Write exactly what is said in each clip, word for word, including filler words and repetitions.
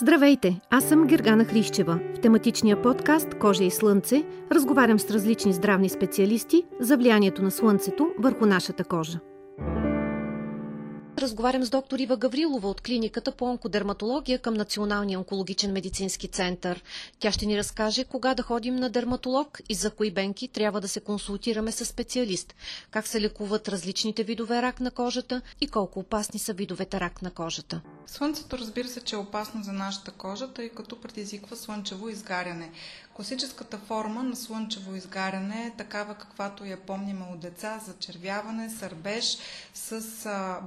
Здравейте, аз съм Гергана Хрищева. В тематичния подкаст «Кожа и слънце» разговарям с различни здравни специалисти за влиянието на слънцето върху нашата кожа. Разговарям с доктор Ива Гаврилова от клиниката по онкодерматология към Националния онкологичен медицински център. Тя ще ни разкаже кога да ходим на дерматолог и за кои бенки трябва да се консултираме с специалист, как се лекуват различните видове рак на кожата и колко опасни са видовете рак на кожата. Слънцето, разбира се, че е опасно за нашата кожа, тъй като предизвиква слънчево изгаряне. Класическата форма на слънчево изгаряне е такава, каквато я помним от деца, зачервяване, сърбеж с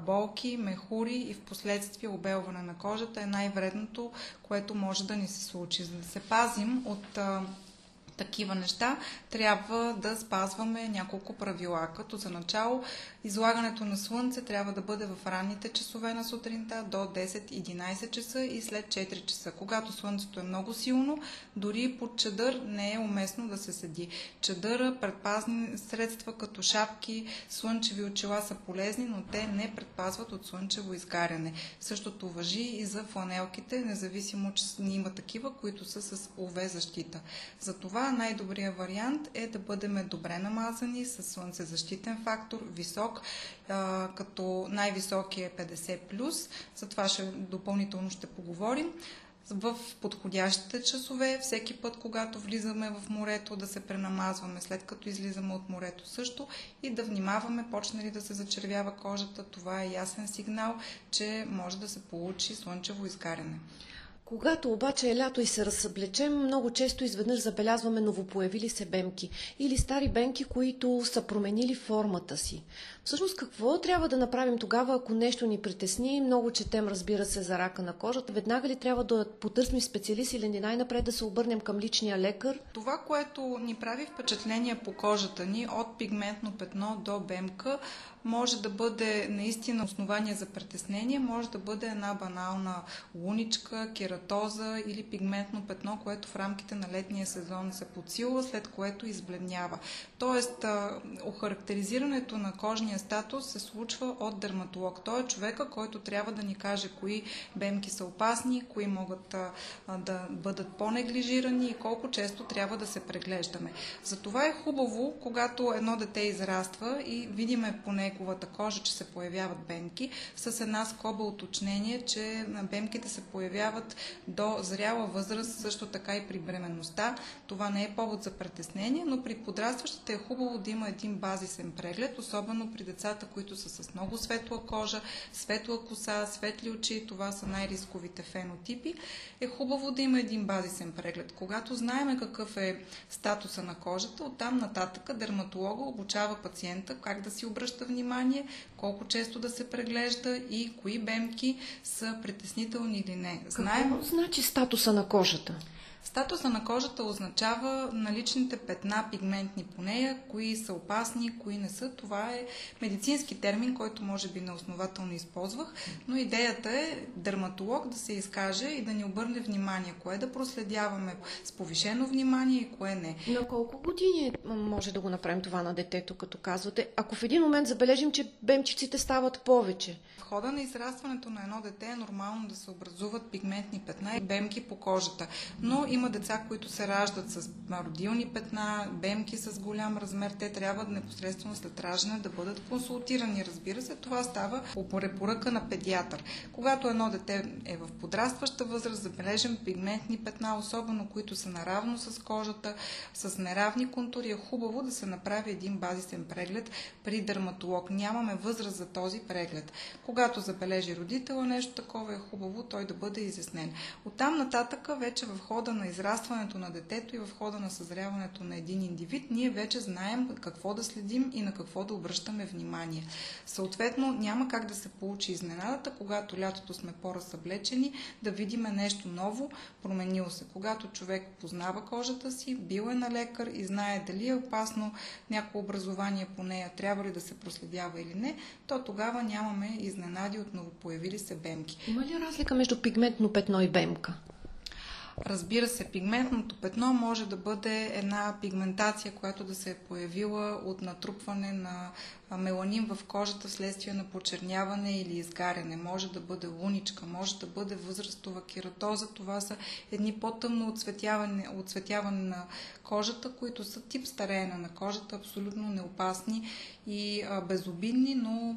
болки, мехури и в последствие обелване на кожата е най-вредното, което може да ни се случи. За да се пазим от а, такива неща, трябва да спазваме няколко правила, като за начало излагането на слънце трябва да бъде в ранните часове на сутринта до десет-единайсет часа и след четири часа. Когато слънцето е много силно, дори под чадър не е уместно да се седи. Чадъра, предпазни средства като шапки, слънчеви очила са полезни, но те не предпазват от слънчево изгаряне. Същото важи и за фланелките, независимо, че не има такива, които са с ю ви защита. Затова най-добрият вариант е да бъдем добре намазани с слънцезащитен фактор, висок, като най-високи е петдесет плюс, за това ще, допълнително ще поговорим. В подходящите часове, всеки път, когато влизаме в морето, да се пренамазваме, след като излизаме от морето също и да внимаваме, почне ли да се зачервява кожата, това е ясен сигнал, че може да се получи слънчево изгаряне. Когато обаче е лято и се разсъблечем, много често изведнъж забелязваме новопоявили се бемки или стари бемки, които са променили формата си. Всъщност какво трябва да направим тогава, ако нещо ни притесни? Много четем, разбира се, за рака на кожата. Веднага ли трябва да потърсим специалист или най-напред да се обърнем към личния лекар? Това, което ни прави впечатление по кожата ни, от пигментно петно до бемка, може да бъде наистина основание за притеснение, може да бъде една банална луничка, кератоза, или пигментно петно, което в рамките на летния сезон се подсилва, след което избледнява. Тоест, охарактеризирането на кожния статус се случва от дерматолог. Той е човека, който трябва да ни каже кои бемки са опасни, кои могат да бъдат по-неглижирани и колко често трябва да се преглеждаме. Затова е хубаво, когато едно дете израства и видиме по неговата кожа, че се появяват бемки, с една скоба уточнение, че бемките се появяват до зряла възраст, също така и при бременността. Това не е повод за притеснение, но при подрастващите е хубаво да има един базисен преглед, особено при децата, които са с много светла кожа, светла коса, светли очи, това са най-рисковите фенотипи. Е хубаво да има един базисен преглед. Когато знаем какъв е статуса на кожата, оттам нататък дерматолога обучава пациента как да си обръща внимание, колко често да се преглежда и кои бемки са притеснителни или не. Знаем Какво значи статуса на кожата? Статуса на кожата означава наличните петна пигментни по нея, кои са опасни, кои не са. Това е медицински термин, който може би неоснователно използвах, но идеята е дерматолог да се изкаже и да ни обърне внимание, кое да проследяваме с повишено внимание и кое не. На колко години може да го направим това на детето, като казвате? Ако в един момент забележим, че бемчиците стават повече. В хода на израстването на едно дете е нормално да се образуват пигментни петна и бемки по кожата, но има деца, които се раждат с родилни петна, бемки с голям размер. Те трябва непосредствено след раждане да бъдат консултирани. Разбира се, това става по препоръка на педиатър. Когато едно дете е в подрастваща възраст, забележим пигментни петна, особено които са наравно с кожата, с неравни контури, е хубаво да се направи един базисен преглед при дерматолог. Нямаме възраст за този преглед. Когато забележи родителя нещо такова, е хубаво той да бъде изяснен. Оттам нататък вече в хода на израстването на детето и в хода на съзряването на един индивид, ние вече знаем какво да следим и на какво да обръщаме внимание. Съответно, няма как да се получи изненадата, когато лятото сме по-разсъблечени, да видим нещо ново, променило се. Когато човек познава кожата си, бил е на лекар и знае дали е опасно някакво образование по нея, трябва ли да се проследява или не, то тогава нямаме изненади от новопоявили се бемки. Има ли разлика между пигментно петно и бемка? Разбира се, пигментното петно може да бъде една пигментация, която да се е появила от натрупване на меланин в кожата вследствие на почерняване или изгаряне. Може да бъде луничка, може да бъде възрастова кератоза. Това са едни по-тъмно отцветяване, отцветяване на кожата, които са тип стареене на кожата, абсолютно неопасни и безобидни, но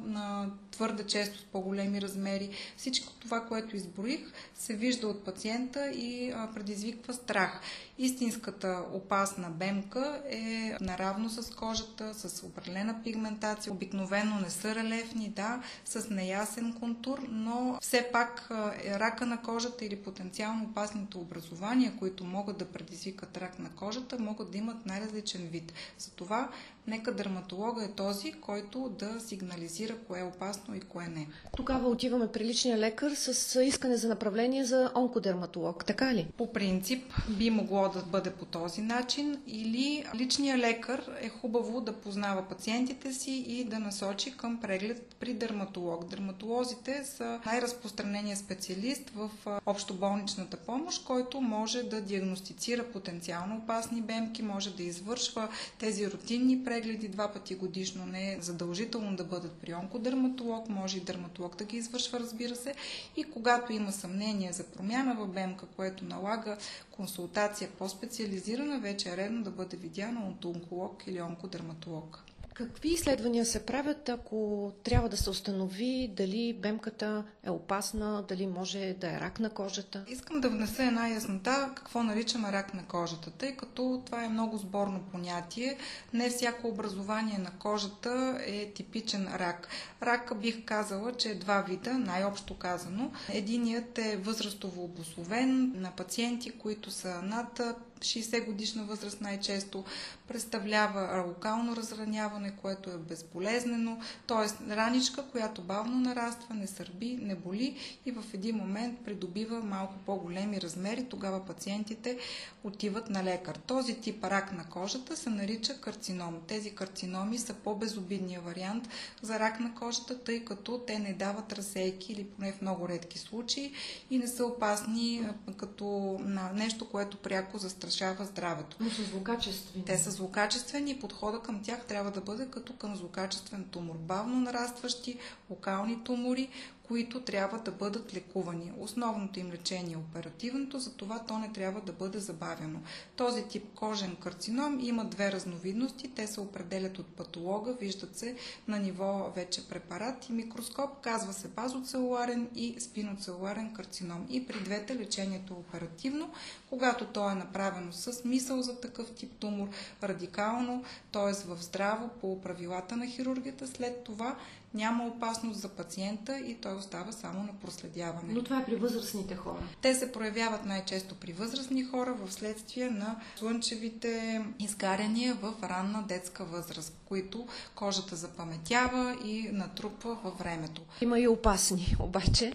твърде често с по-големи размери. Всичко това, което изброих, се вижда от пациента и предизвиква страх. Истинската опасна бемка е наравно с кожата, с определена пигментация. Обикновено не са релефни, да, с неясен контур, но все пак рака на кожата или потенциално опасните образования, които могат да предизвикат рак на кожата, могат да имат най-различен вид. Затова нека дерматолога е този, който да сигнализира кое е опасно и кое не. Тогава отиваме при личния лекар с искане за направление за онкодерматолог, така ли? По принцип би могло да бъде по този начин, или личният лекар е хубаво да познава пациентите си и да насочи към преглед при дерматолог. Дерматолозите са най-разпространения специалист в общоболничната помощ, който може да диагностицира потенциално опасни бемки, може да извършва тези рутинни прегледи два пъти годишно, не е задължително да бъдат при онкодерматолог, може и дерматолог да ги извършва, разбира се, и когато има съмнение за промяна в бемка, което налага консултация по-специализирана, вече е редно да бъде видяна от онколог или онкодерматолог. Какви изследвания се правят, ако трябва да се установи дали бемката е опасна, дали може да е рак на кожата? Искам да внеса една яснота какво наричаме рак на кожата, тъй като това е много сборно понятие. Не всяко образование на кожата е типичен рак. Рак бих казала, че е два вида, най-общо казано. Единият е възрастово обусловен на пациенти, които са над шейсет годишна възраст, най-често представлява локално разраняване, което е безболезнено, т.е. раничка, която бавно нараства, не сърби, не боли и в един момент придобива малко по-големи размери, тогава пациентите отиват на лекар. Този тип рак на кожата се нарича карцином. Тези карциноми са по-безобидния вариант за рак на кожата, тъй като те не дават разсейки или поне в много редки случаи и не са опасни като нещо, което пряко застрашава здравето. Но са злокачествени. Те са злокачествени и подхода към тях трябва да бъде като към злокачествен тумор. Бавно нарастващи локални тумори, които трябва да бъдат лекувани. Основното им лечение е оперативното, затова то не трябва да бъде забавено. Този тип кожен карцином има две разновидности. Те се определят от патолога, виждат се на ниво вече препарат и микроскоп. Казва се базоцелуларен и спиноцелуларен карцином. И при двете лечението е оперативно, когато то е направено с мисъл за такъв тип тумор, радикално, т.е. в здраво, по правилата на хирургията. След това няма опасност за пациента и той остава само на проследяване. Но това е при възрастните хора. Те се проявяват най-често при възрастни хора в следствие на слънчевите изгаряния в ранна детска възраст, които кожата запаметява и натрупва във времето. Има и опасни, обаче.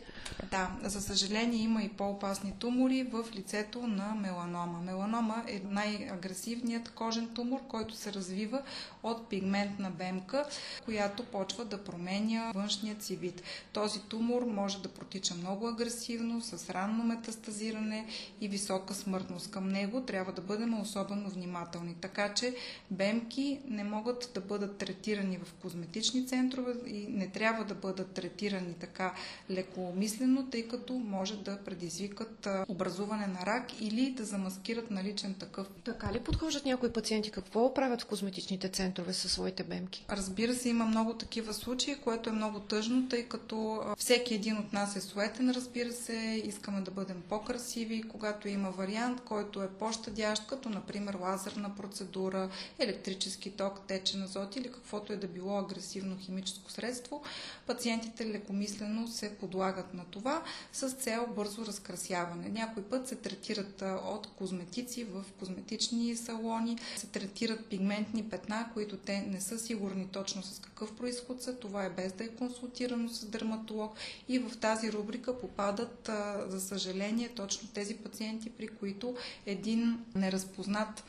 Да, за съжаление има и по-опасни тумори в лицето на меланома. Меланома е най-агресивният кожен тумор, който се развива от пигментна бемка, която почва да променя външният си вид. Този тумор може да протича много агресивно, с ранно метастазиране и висока смъртност. Към него трябва да бъдем особено внимателни, така че бемки не могат да бъдат третирани в козметични центрове и не трябва да бъдат третирани така лекомислено, тъй като може да предизвикат образуване на рак или да замаскират наличен такъв. Така ли подхождат някои пациенти? Какво правят в козметичните центрове със своите бемки? Разбира се, има много такива случаи, което е много тъжно, тъй като всеки един от нас е суетен, разбира се, искаме да бъдем по-красиви, когато има вариант, който е по-щадящ, като например лазерна процедура, електрически ток, течен азот или каквото е да било агресивно химическо средство, пациентите лекомислено се подлагат на това с цел бързо разкрасяване. Някой път се третират от козметици в козметични салони, се третират пигментни петна, които те не са сигурни точно с какъв произход са, това е без да е консултирано с дерматолог и в тази рубрика попадат, за съжаление, точно тези пациенти, при които един неразпознат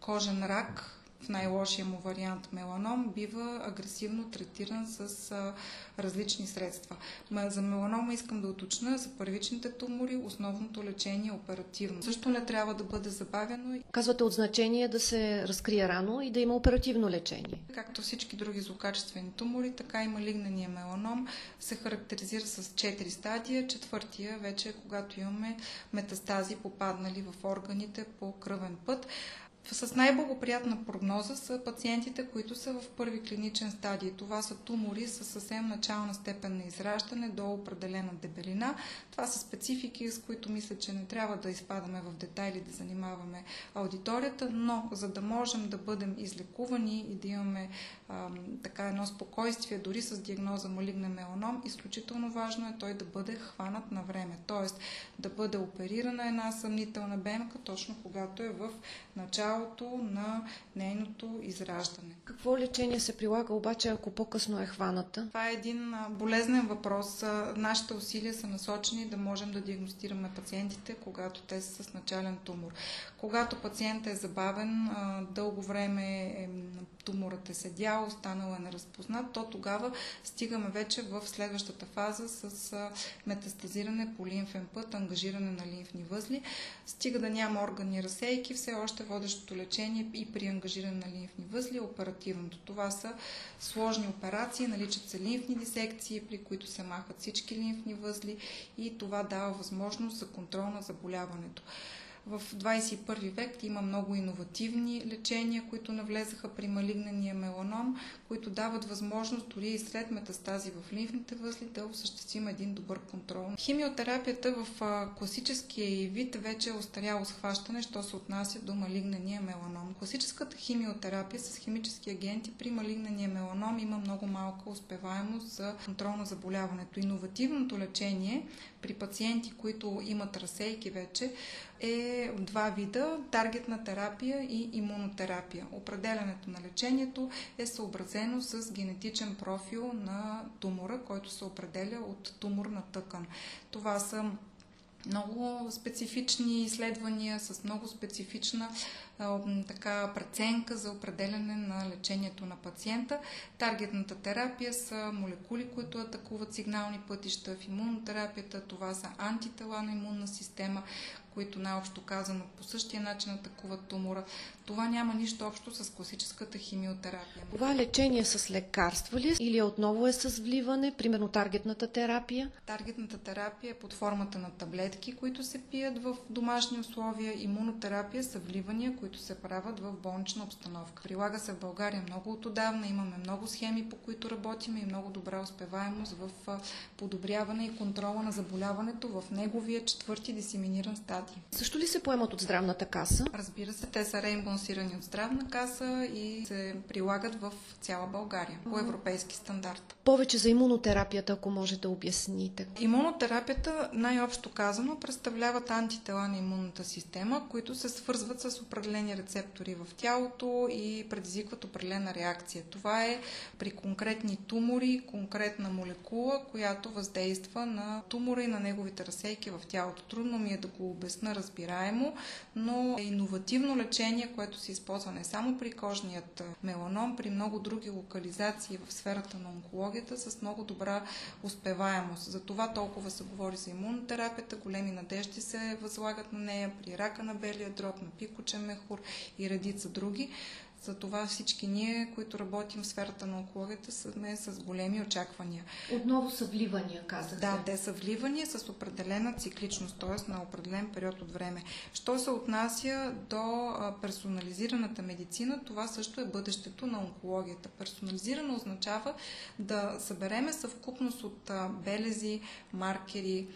кожен рак в най-лошия му вариант меланом, бива агресивно третиран с а, различни средства. Ма, за меланома искам да уточня, за първичните тумори основното лечение е оперативно. Също не трябва да бъде забавено. Казвате, от значение да се разкрие рано и да има оперативно лечение. Както всички други злокачествени тумори, така и малигнения меланом се характеризира с четири стадия. Четвъртия вече е когато имаме метастази, попаднали в органите по кръвен път. С най-благоприятна прогноза са пациентите, които са в първи клиничен стадий. Това са тумори с съвсем начална степен на израждане до определена дебелина. Това са специфики, с които мисля, че не трябва да изпадаме в детайли, да занимаваме аудиторията, но за да можем да бъдем излекувани и да имаме а, така едно спокойствие, дори с диагноза малигнен меланом, изключително важно е той да бъде хванат на време. Тоест да бъде оперирана една съмнителна бемка, точно когато е в началото на нейното израждане. Какво лечение се прилага обаче, ако по-късно е хваната? Това е един болезнен въпрос. Нашите усилия са насочени да можем да диагностираме пациентите, когато те са с начален тумор. Когато пациентът е забавен, дълго време туморът е седял, останал е неразпознат, то тогава стигаме вече в следващата фаза с метастазиране по лимфен път, ангажиране на лимфни възли. Стига да няма органни разсейки, все още водещ лечение и при ангажиране на лимфни възли оперативното. Това са сложни операции, наричат се лимфни дисекции, при които се махат всички лимфни възли и това дава възможност за контрол на заболяването. В двадесет и първи век има много иновативни лечения, които навлезаха при малигнения меланом, които дават възможност дори и след метастази в лимфните възли да осъществим един добър контрол. Химиотерапията в класическия и вид вече е остаряло схващане, що се отнася до малигнения меланом. Класическата химиотерапия с химически агенти при малигнения меланом има много малка успеваемост за контрол на заболяването. Иновативното лечение при пациенти, които имат разсейки вече, е два вида – таргетна терапия и имунотерапия. Определянето на лечението е съобразено с генетичен профил на тумора, който се определя от туморна тъкан. Това са много специфични изследвания с много специфична така преценка за определяне на лечението на пациента. Таргетната терапия са молекули, които атакуват сигнални пътища. В имунотерапията това са антитела на имунна система, които най-общо казано по същия начин атакуват тумора. Това няма нищо общо с класическата химиотерапия. Това лечение с лекарства ли или отново е с вливане, примерно таргетната терапия? Таргетната терапия е под формата на таблетки, които се пият в домашни условия. Имунотерапия са вливания, които се правят в болнична обстановка. Прилага се в България много отдавна, имаме много схеми, по които работим и много добра успеваемост в подобряване и контрола на заболяването в неговия четвърти дисеминиран стадий. Също ли се поемат от здравната каса? Разбира се, те са реимбонсирани от здравна каса и се прилагат в цяла България по европейски стандарт. Повече за имунотерапията, ако може да обясните. Имунотерапията, най-общо казано, представляват антитела на имунната система, които се свързват с определени рецептори в тялото и предизвикват определена реакция. Това е при конкретни тумори, конкретна молекула, която въздейства на тумора и на неговите разсейки в тялото. Трудно ми е да го обясня разбираемо, но е иновативно лечение, което се използва не само при кожният меланом, при много други локализации в сферата на онкологията с много добра успеваемост. За това толкова се говори за имунотерапията, големи надежди се възлагат на нея при рака на белия дроб, на пикочен мехур и редица други. За това всички ние, които работим в сферата на онкологията, сме с големи очаквания. Отново са вливания, казахте. Да, те са вливания с определена цикличност, т.е. на определен период от време. Що се отнася до персонализираната медицина, това също е бъдещето на онкологията. Персонализирано означава да събереме съвкупност от белези, маркери,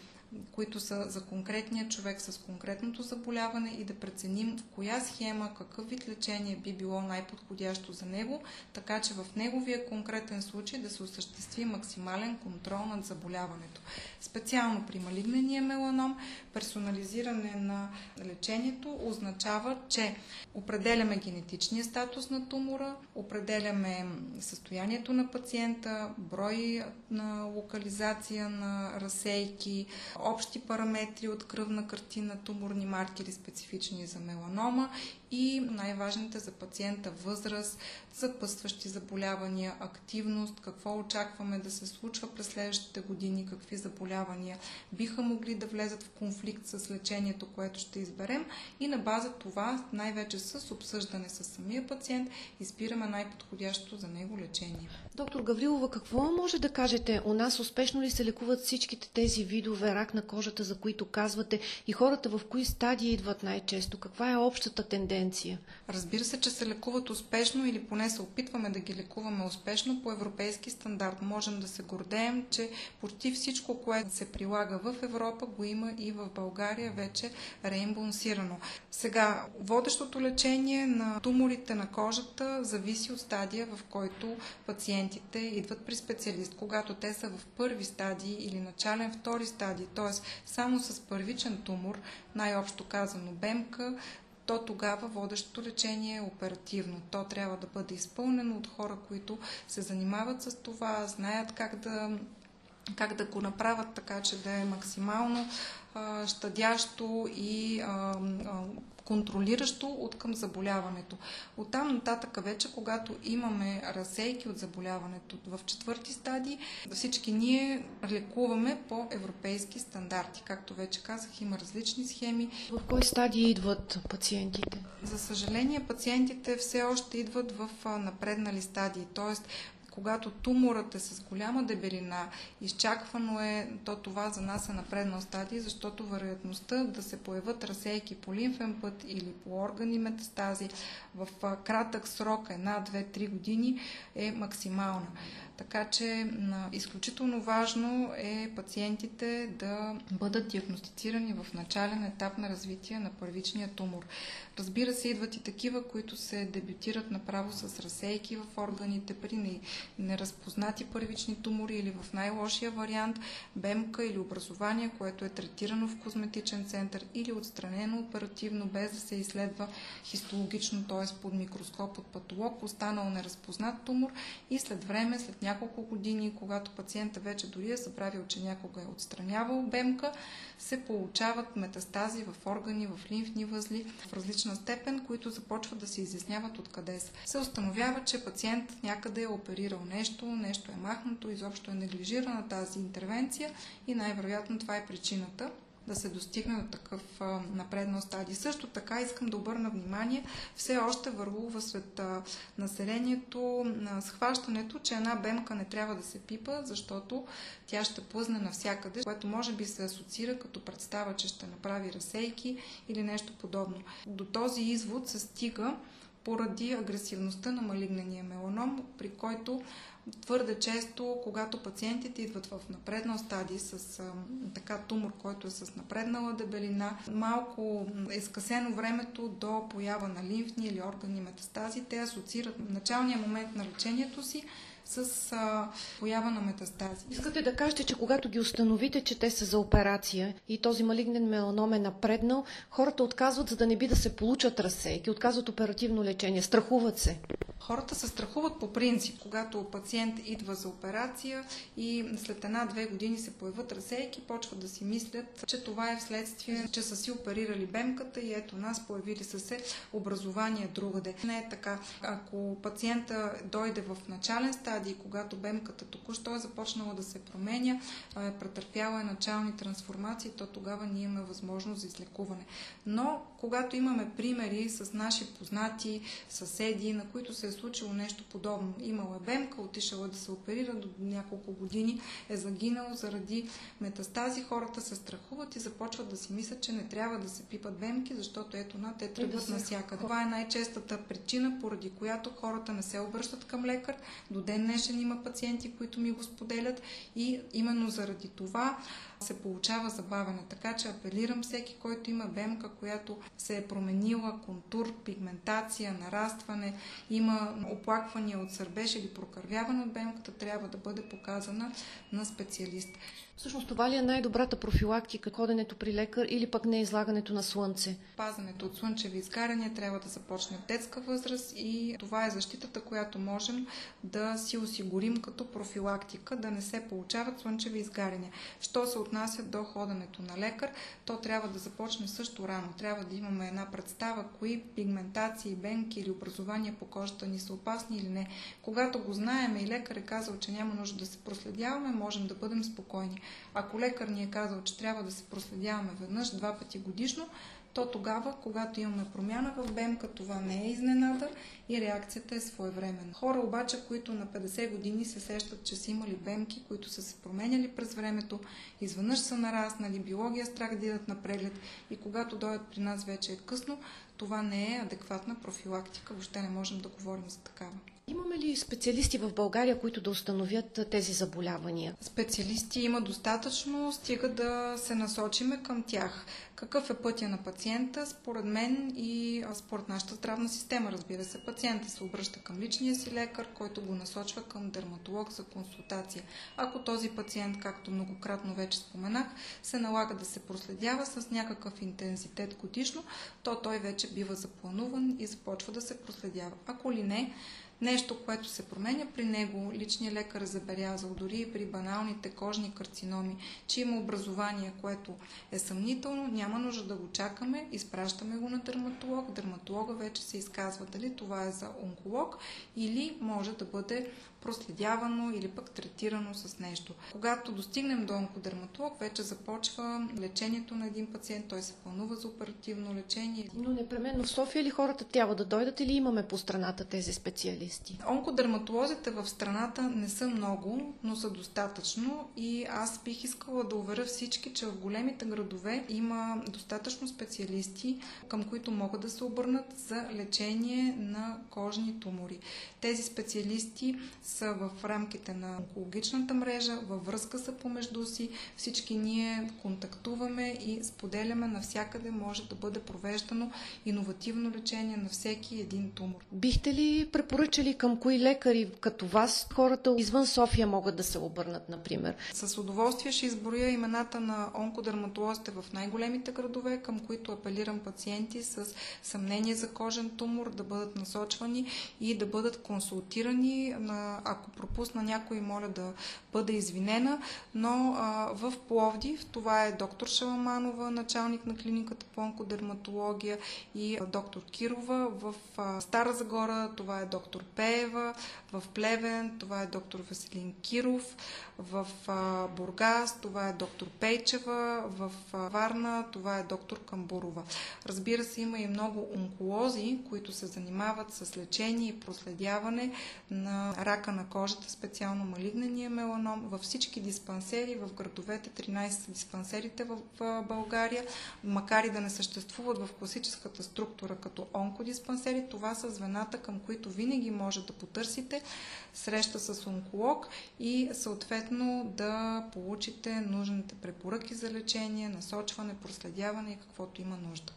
които са за конкретния човек с конкретното заболяване и да преценим в коя схема, какъв вид лечение би било най-подходящо за него, така че в неговия конкретен случай да се осъществи максимален контрол над заболяването. Специално при малигнения меланом персонализиране на лечението означава, че определяме генетичния статус на тумора, определяме състоянието на пациента, брой на локализация на разсейки, общи параметри от кръвна картина, туморни маркери специфични за меланома и най-важните за пациента възраст, съпътстващи заболявания, активност, какво очакваме да се случва през следващите години, какви заболявания биха могли да влезат в конфликт с лечението, което ще изберем и на база това, най-вече с обсъждане с самия пациент, избираме най-подходящото за него лечение. Доктор Гаврилова, какво може да кажете? У нас успешно ли се лекуват всичките тези видове рак на кожата, за които казвате, и хората в кои стадии идват най-често? Каква е общата тенденция? Разбира се, че се лекуват успешно или поне се опитваме да ги лекуваме успешно по европейски стандарт. Можем да се гордеем, че почти всичко, което се прилага в Европа, го има и в България вече реимбунсирано. Сега, водещото лечение на туморите на кожата зависи от стадия, в който пациентите идват при специалист. Когато те са в първи стадии или начален втори стадии, т.е. само с първичен тумор, най-общо казано бемка, то тогава водещото лечение е оперативно. То трябва да бъде изпълнено от хора, които се занимават с това, знаят как да, как да го направят така, че да е максимално а, щадящо и а, а, контролиращо от към заболяването. От там нататък вече, когато имаме разсейки от заболяването в четвърти стадии, всички ние лекуваме по европейски стандарти. Както вече казах, има различни схеми. В кой стадии идват пациентите? За съжаление, пациентите все още идват в напреднали стадии, т.е. когато туморът е с голяма дебелина, изчаквано е, то това за нас е напреднал стадий, защото вероятността да се появят разсейки по лимфен път или по органи метастази в кратък срок, една-две-три години, е максимална. Така че изключително важно е пациентите да бъдат диагностицирани в начален етап на развитие на първичния тумор. Разбира се, идват и такива, които се дебютират направо с разсейки в органите при неразпознати първични тумори или в най-лошия вариант бемка или образование, което е третирано в козметичен център или отстранено оперативно, без да се изследва хистологично, т.е. под микроскоп, под патолог, останал неразпознат тумор и след време, след няколко години, когато пациента вече дори е забравил, че някога е отстранявал бемка, се получават метастази в органи, в лимфни възли в различна степен, които започват да се изясняват откъде са. Се установява, че пациент някъде е оперирал нещо, нещо е махнато, изобщо е неглижирана тази интервенция и най-вероятно това е причината да се достигне до такъв напреднал стадий. Също така искам да обърна внимание, все още върлува сред населението на схващането, че една бемка не трябва да се пипа, защото тя ще плъзне навсякъде, което може би се асоциира като представа, че ще направи разсейки или нещо подобно. До този извод се стига поради агресивността на малигнения меланом, при който твърде често, когато пациентите идват в напреднал стадий с а, така тумор, който е с напреднала дебелина, малко е скъсено времето до поява на лимфни или органни метастази, те асоциират началния момент на лечението си с а, поява на метастази. Искате да кажете, че когато ги установите, че те са за операция и този малигнен меланом е напреднал, хората отказват, за да не би да се получат разсейки, отказват оперативно лечение, страхуват се? Хората се страхуват по принцип, когато пациент идва за операция и след една-две години се появят разсейки, почват да си мислят, че това е вследствие, че са си оперирали бемката и ето нас, появили са се образования другаде. Не е така. Ако пациента дойде в начален стадий, когато бемката току-що е започнала да се променя, претърпяла е начални трансформации, то тогава ние имаме възможност за излекуване. Но когато имаме примери с наши познати, съседи, на които се е случило нещо подобно, имала е бемка, отишала да се оперира, до няколко години е загинала заради метастази, хората се страхуват и започват да си мислят, че не трябва да се пипат бемки, защото ето на те тръгват да навсякъде. Това е най-честата причина, поради която хората не се обръщат към лекар. До ден ден днешен има пациенти, които ми го споделят и именно заради това се получава забавяне. Така че апелирам всеки, който има бемка, която се е променила, контур, пигментация, нарастване, има оплаквания от сърбеж или прокървяване от бемката, трябва да бъде показана на специалист. Всъщност това ли е най-добрата профилактика? Ходенето при лекар или пък не излагането на слънце? Пазенето от слънчеви изгаряния трябва да започне в детска възраст и това е защитата, която можем да си осигурим като профилактика, да не се получават слънчеви изгаряния. Що се отнася до ходенето на лекар, то трябва да започне също рано. Трябва да имаме една представа, кои пигментации, бенки или образования по кожата ни са опасни или не. Когато го знаем и лекар е казал, че няма нужда да се проследяваме, можем да бъдем спокойни. Ако лекар ни е казал, че трябва да се проследяваме веднъж, два пъти годишно, то тогава, когато имаме промяна в бемка, това не е изненада и реакцията е своевременна. Хора обаче, които на петдесет години се сещат, че са имали бемки, които са се променяли през времето, изведнъж са нараснали, било ги е страх да идат на преглед и когато дойдат при нас вече е късно, това не е адекватна профилактика, въобще не можем да говорим за такава. Имаме ли специалисти в България, които да установят тези заболявания? Специалисти има достатъчно, стига да се насочиме към тях. Какъв е пътя на пациента? Според мен и според нашата здравна система, разбира се, пациента се обръща към личния си лекар, който го насочва към дерматолог за консултация. Ако този пациент, както многократно вече споменах, се налага да се проследява с някакъв интензитет годишно, то той вече бива заплануван и започва да се проследява. Ако ли не, нещо, което се променя при него, личният лекар е забелязал дори и при баналните кожни карциноми, че има образование, което е съмнително, няма нужда да го чакаме, изпращаме го на дерматолог, дерматолога вече се изказва дали това е за онколог или може да бъде проследявано или пък третирано с нещо. Когато достигнем до онкодерматолог, вече започва лечението на един пациент, той се планува за оперативно лечение. Но непременно в София ли хората трябва да дойдат или имаме по страната тези специалисти? Онкодерматолозите в страната не са много, но са достатъчно и аз бих искала да уверя всички, че в големите градове има достатъчно специалисти, към които могат да се обърнат за лечение на кожни тумори. Тези специалисти са в рамките на онкологичната мрежа, във връзка са помежду си, всички ние контактуваме и споделяме навсякъде, може да бъде провеждано иновативно лечение на всеки един тумор. Бихте ли препоръчали ли към кои лекари като вас хората извън София могат да се обърнат, например? С удоволствие ще изброя имената на онкодерматолозите в най-големите градове, към които апелирам пациенти с съмнение за кожен тумор да бъдат насочвани и да бъдат консултирани. Ако пропусна някой, моля да бъде извинена, но а, в Пловдив това е доктор Шаламанова, началник на клиниката по онкодерматология и а, доктор Кирова. В а, Стара Загора това е доктор Пеева, в Плевен това е доктор Веселин Киров, в Бургас това е доктор Пейчева, в Варна това е доктор Камбурова. Разбира се, има и много онколози, които се занимават с лечение и проследяване на рака на кожата, специално малигнения меланом, във всички диспансери, в градовете, тринайсет диспансерите в България, макар и да не съществуват в класическата структура като онкодиспансери, това са звената, към които винаги ги може да потърсите среща с онколог и съответно да получите нужните препоръки за лечение, насочване, проследяване и каквото има нужда.